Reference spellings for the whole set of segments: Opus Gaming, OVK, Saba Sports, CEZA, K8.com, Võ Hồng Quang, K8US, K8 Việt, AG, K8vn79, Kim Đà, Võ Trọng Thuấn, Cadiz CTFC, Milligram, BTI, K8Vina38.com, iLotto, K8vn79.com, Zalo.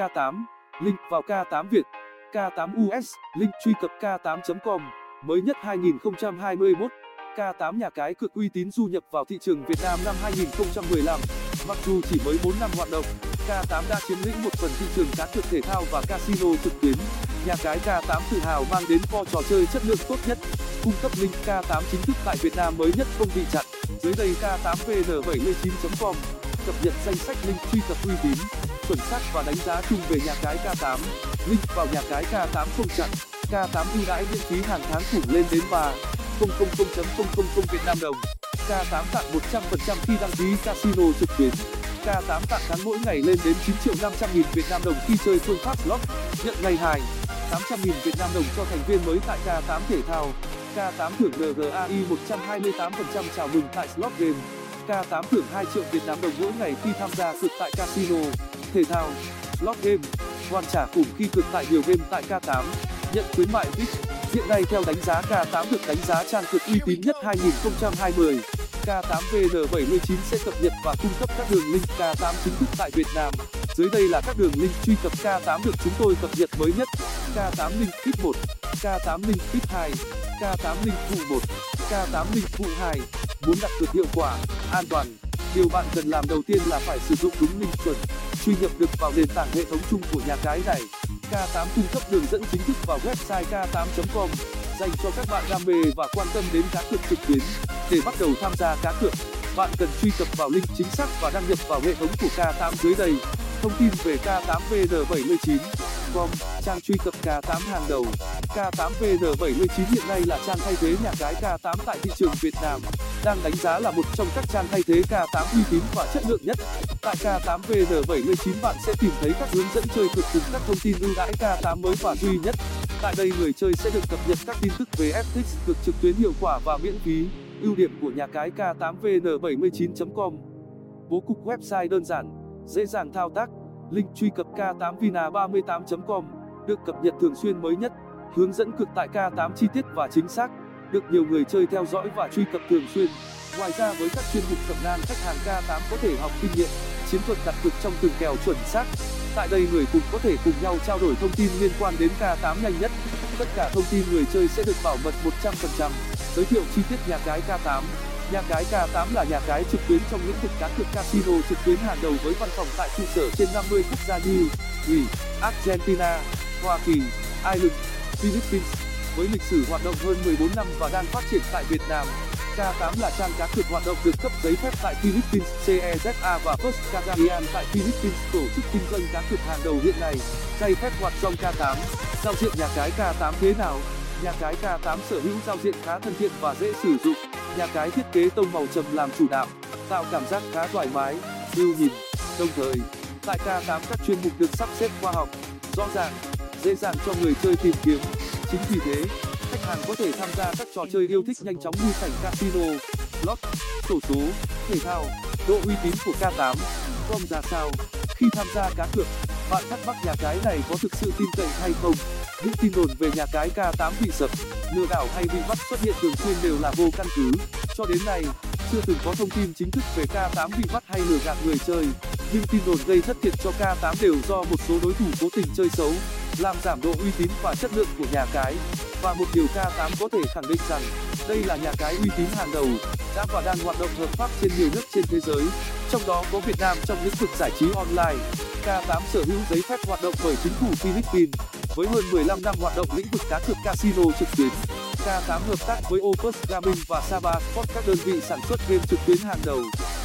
K8, link vào K8 Việt, K8US, link truy cập K8.com, mới nhất 2021. K8 nhà cái cực uy tín du nhập vào thị trường Việt Nam năm 2015. Mặc dù chỉ mới 4 năm hoạt động, K8 đã chiếm lĩnh một phần thị trường cá cược thể thao và casino trực tuyến. Nhà cái K8 tự hào mang đến kho trò chơi chất lượng tốt nhất, cung cấp link K8 chính thức tại Việt Nam mới nhất không bị chặn. Dưới đây K8vn79.com cập nhật danh sách link truy cập uy tín, chuẩn xác và đánh giá chung về nhà cái K8. Link vào nhà cái K8 không chặn. K8 ưu đãi miễn phí hàng tháng khủng lên đến 3.000.000 Việt Nam đồng. K8 tặng 100% khi đăng ký casino trực tuyến. K8 tặng thắng mỗi ngày lên đến 9.500.000 Việt Nam đồng khi chơi phương pháp slot, nhận ngày hài 800.000 Việt Nam đồng cho thành viên mới tại K8 thể thao. K8 thưởng NGAI 128% chào mừng tại slot game. K8 thưởng 2 triệu Việt Nam đồng mỗi ngày khi tham gia cược tại casino, thể thao, slot game. Hoàn trả cùng khi cược tại nhiều game tại K8. Nhận khuyến mại VIP. Hiện nay theo đánh giá K8 được đánh giá trang cực uy tín nhất 2020. K8vn79 sẽ cập nhật và cung cấp các đường link K8 chính thức tại Việt Nam. Dưới đây là các đường link truy cập K8 được chúng tôi cập nhật mới nhất. K8 link VIP 1, K8 link VIP 2, K8 link VIP 1, K8 link VIP 2. Muốn đặt cược hiệu quả, an toàn, điều bạn cần làm đầu tiên là phải sử dụng đúng link chuẩn, truy nhập được vào nền tảng hệ thống chung của nhà cái này. K8 cung cấp đường dẫn chính thức vào website K8.com dành cho các bạn đam mê và quan tâm đến cá cược trực tuyến. Để bắt đầu tham gia cá cược, bạn cần truy cập vào link chính xác và đăng nhập vào hệ thống của K8 dưới đây. Thông tin về K8vn79.com, trang truy cập K8 hàng đầu. K8vn79 hiện nay là trang thay thế nhà cái K8 tại thị trường Việt Nam, đang đánh giá là một trong các trang thay thế K8 uy tín và chất lượng nhất. Tại K8vn79 bạn sẽ tìm thấy các hướng dẫn chơi cực cùng các thông tin ưu đãi K8 mới và duy nhất. Tại đây người chơi sẽ được cập nhật các tin tức về FX, cực trực tuyến hiệu quả và miễn phí. Ưu điểm của nhà cái K8vn79.com: bố cục website đơn giản, dễ dàng thao tác. Link truy cập K8Vina38.com được cập nhật thường xuyên mới nhất. Hướng dẫn cực tại K8 chi tiết và chính xác, được nhiều người chơi theo dõi và truy cập thường xuyên. Ngoài ra với các chuyên mục cẩm nang, khách hàng K8 có thể học kinh nghiệm, chiến thuật đặt cược trong từng kèo chuẩn xác. Tại đây người cùng có thể cùng nhau trao đổi thông tin liên quan đến K8 nhanh nhất. Tất cả thông tin người chơi sẽ được bảo mật 100%. Giới thiệu chi tiết nhà cái K8. Nhà cái K8 là nhà cái trực tuyến trong lĩnh vực cá cược casino trực tuyến hàng đầu với văn phòng tại trụ sở trên 50 quốc gia như Bỉ, Argentina, Hoa Kỳ, Ireland, Philippines, với lịch sử hoạt động hơn 14 năm và đang phát triển tại Việt Nam. K8 là trang cá cược hoạt động được cấp giấy phép tại Philippines. CEZA và First Caribbean tại Philippines tổ chức kinh doanh cá cược hàng đầu hiện nay. Giấy phép hoạt dòng K8. Giao diện nhà cái K8 thế nào? Nhà cái K8 sở hữu giao diện khá thân thiện và dễ sử dụng. Nhà cái thiết kế tông màu trầm làm chủ đạo, tạo cảm giác khá thoải mái, dịu nhìn. Đồng thời, tại K8 các chuyên mục được sắp xếp khoa học, rõ ràng, dễ dàng cho người chơi tìm kiếm. Chính vì thế, khách hàng có thể tham gia các trò chơi yêu thích nhanh chóng như sảnh casino, slot, xổ số, thể thao. Độ uy tín của K8.com ra sao? Khi tham gia cá cược, bạn thắc mắc nhà cái này có thực sự tin cậy hay không? Những tin đồn về nhà cái K8 bị sập, lừa đảo hay bị bắt xuất hiện thường xuyên đều là vô căn cứ. Cho đến nay, chưa từng có thông tin chính thức về K8 bị bắt hay lừa gạt người chơi. Nhưng tin đồn gây thất thiệt cho K8 đều do một số đối thủ cố tình chơi xấu, làm giảm độ uy tín và chất lượng của nhà cái. Và một điều K8 có thể khẳng định rằng, đây là nhà cái uy tín hàng đầu, đã và đang hoạt động hợp pháp trên nhiều nước trên thế giới, trong đó có Việt Nam trong lĩnh vực giải trí online. K8 sở hữu giấy phép hoạt động bởi chính phủ Philippines, với hơn 15 năm hoạt động lĩnh vực cá cược casino trực tuyến. K8 hợp tác với Opus Gaming và Saba Sports, các đơn vị sản xuất game trực tuyến hàng đầu,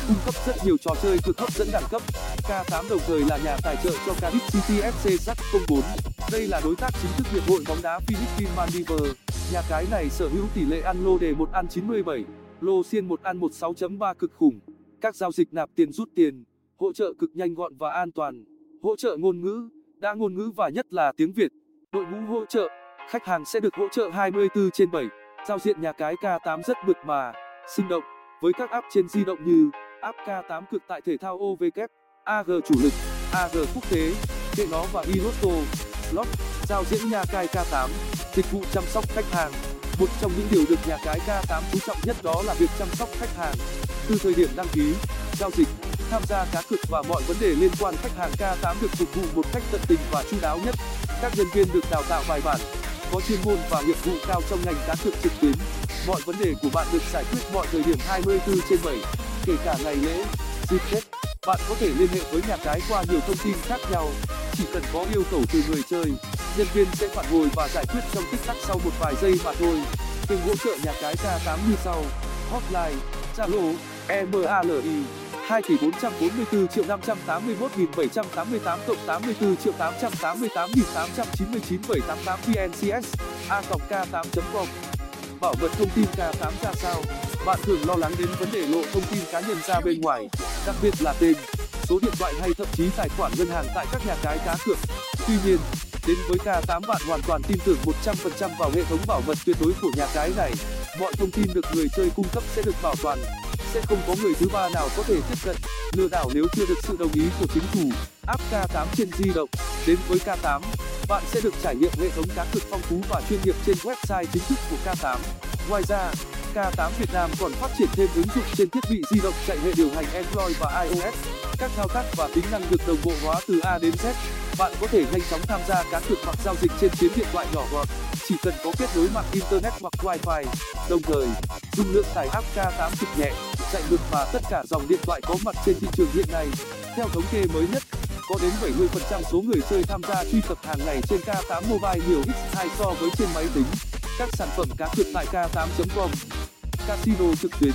cung cấp rất nhiều trò chơi cực hấp dẫn đẳng cấp. K8 đồng thời là nhà tài trợ cho Cadiz CTFC 04. Đây là đối tác chính thức Hiệp hội bóng đá Philippines Maldives. Nhà cái này sở hữu tỷ lệ ăn lô đề 1 ăn 97, lô xiên 1 ăn 16.3 cực khủng. Các giao dịch nạp tiền rút tiền, hỗ trợ cực nhanh gọn và an toàn, hỗ trợ ngôn ngữ, đa ngôn ngữ và nhất là tiếng Việt. Đội ngũ hỗ trợ, khách hàng sẽ được hỗ trợ 24/7. Giao diện nhà cái K8 rất mượt mà, sinh động, với các app trên di động như app K8 cực tại thể thao OVK, AG chủ lực, AG quốc tế, kệ nó và iLotto. Slot, giao diễn nhà cái K8, dịch vụ chăm sóc khách hàng. Một trong những điều được nhà cái K8 chú trọng nhất đó là việc chăm sóc khách hàng. Từ thời điểm đăng ký, giao dịch, tham gia cá cược và mọi vấn đề liên quan. Khách hàng K8 được phục vụ một cách tận tình và chu đáo nhất. Các nhân viên được đào tạo bài bản, có chuyên môn và nghiệp vụ cao trong ngành cá cược trực tuyến. Mọi vấn đề của bạn được giải quyết mọi thời điểm 24/7, kể cả ngày lễ, dịp Tết. Bạn có thể liên hệ với nhà cái qua nhiều thông tin khác nhau. Chỉ cần có yêu cầu từ người chơi, nhân viên sẽ phản hồi và giải quyết trong tích tắc sau một vài giây mà thôi. Kênh hỗ trợ nhà cái K8 như sau: Hotline, Zalo, Emali 2.444.581.788 cộng 84.888.899.788 vncs@k8.com. Bảo mật thông tin K8 ra sao? Bạn thường lo lắng đến vấn đề lộ thông tin cá nhân ra bên ngoài, đặc biệt là tên, số điện thoại hay thậm chí tài khoản ngân hàng tại các nhà cái cá cược. Tuy nhiên, đến với K8 bạn hoàn toàn tin tưởng 100% vào hệ thống bảo mật tuyệt đối của nhà cái này. Mọi thông tin được người chơi cung cấp sẽ được bảo toàn, sẽ không có người thứ ba nào có thể tiếp cận, lừa đảo nếu chưa được sự đồng ý của chính chủ. App K8 trên di động. Đến với K8, bạn sẽ được trải nghiệm hệ thống cá cược phong phú và chuyên nghiệp trên website chính thức của K8. Ngoài ra, K8 Việt Nam còn phát triển thêm ứng dụng trên thiết bị di động chạy hệ điều hành Android và iOS. Các thao tác và tính năng được đồng bộ hóa từ A đến Z. Bạn có thể nhanh chóng tham gia cá cược hoặc giao dịch trên chiếc điện thoại nhỏ gọn, chỉ cần có kết nối mạng internet hoặc wifi. Đồng thời, dung lượng tải app K8 cực nhẹ, chạy ngược mà tất cả dòng điện thoại có mặt trên thị trường hiện nay. Theo thống kê mới nhất, có đến 70% số người chơi tham gia truy cập hàng ngày trên K8 Mobile nhiều x2 so với trên máy tính. Các sản phẩm cá cược tại K8.com. Casino trực tuyến.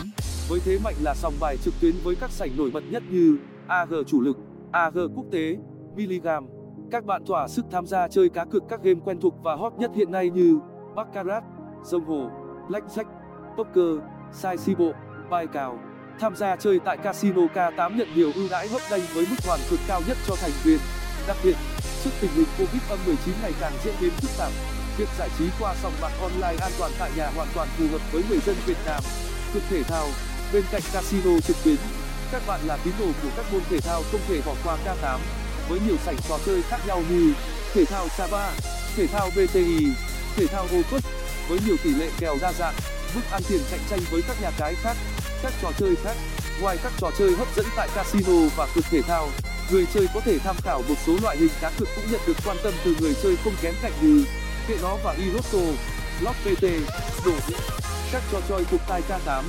Với thế mạnh là sòng bài trực tuyến với các sảnh nổi bật nhất như AG chủ lực, AG quốc tế, Milligram, các bạn thỏa sức tham gia chơi cá cược các game quen thuộc và hot nhất hiện nay như baccarat, rồng hồ, blackjack, poker, sai si bộ, bài cào. Tham gia chơi tại casino, K8 nhận nhiều ưu đãi hấp dẫn với mức hoàn cược cao nhất cho thành viên. Đặc biệt, trước tình hình Covid-19 ngày càng diễn biến phức tạp, việc giải trí qua sòng bạc online an toàn tại nhà hoàn toàn phù hợp với người dân Việt Nam. Cược thể thao. Bên cạnh casino trực tuyến, các bạn là tín đồ của các môn thể thao không thể bỏ qua K8 với nhiều sảnh trò chơi khác nhau như thể thao Saba, thể thao BTI, thể thao Opus với nhiều tỷ lệ kèo đa dạng, mức ăn tiền cạnh tranh với các nhà cái khác. Các trò chơi khác. Ngoài các trò chơi hấp dẫn tại casino và cược thể thao, người chơi có thể tham khảo một số loại hình cá cược cũng nhận được quan tâm từ người chơi không kém cạnh như kệ nó và iLotto, Lotpt, đổ. Các trò chơi thuộc tại K8.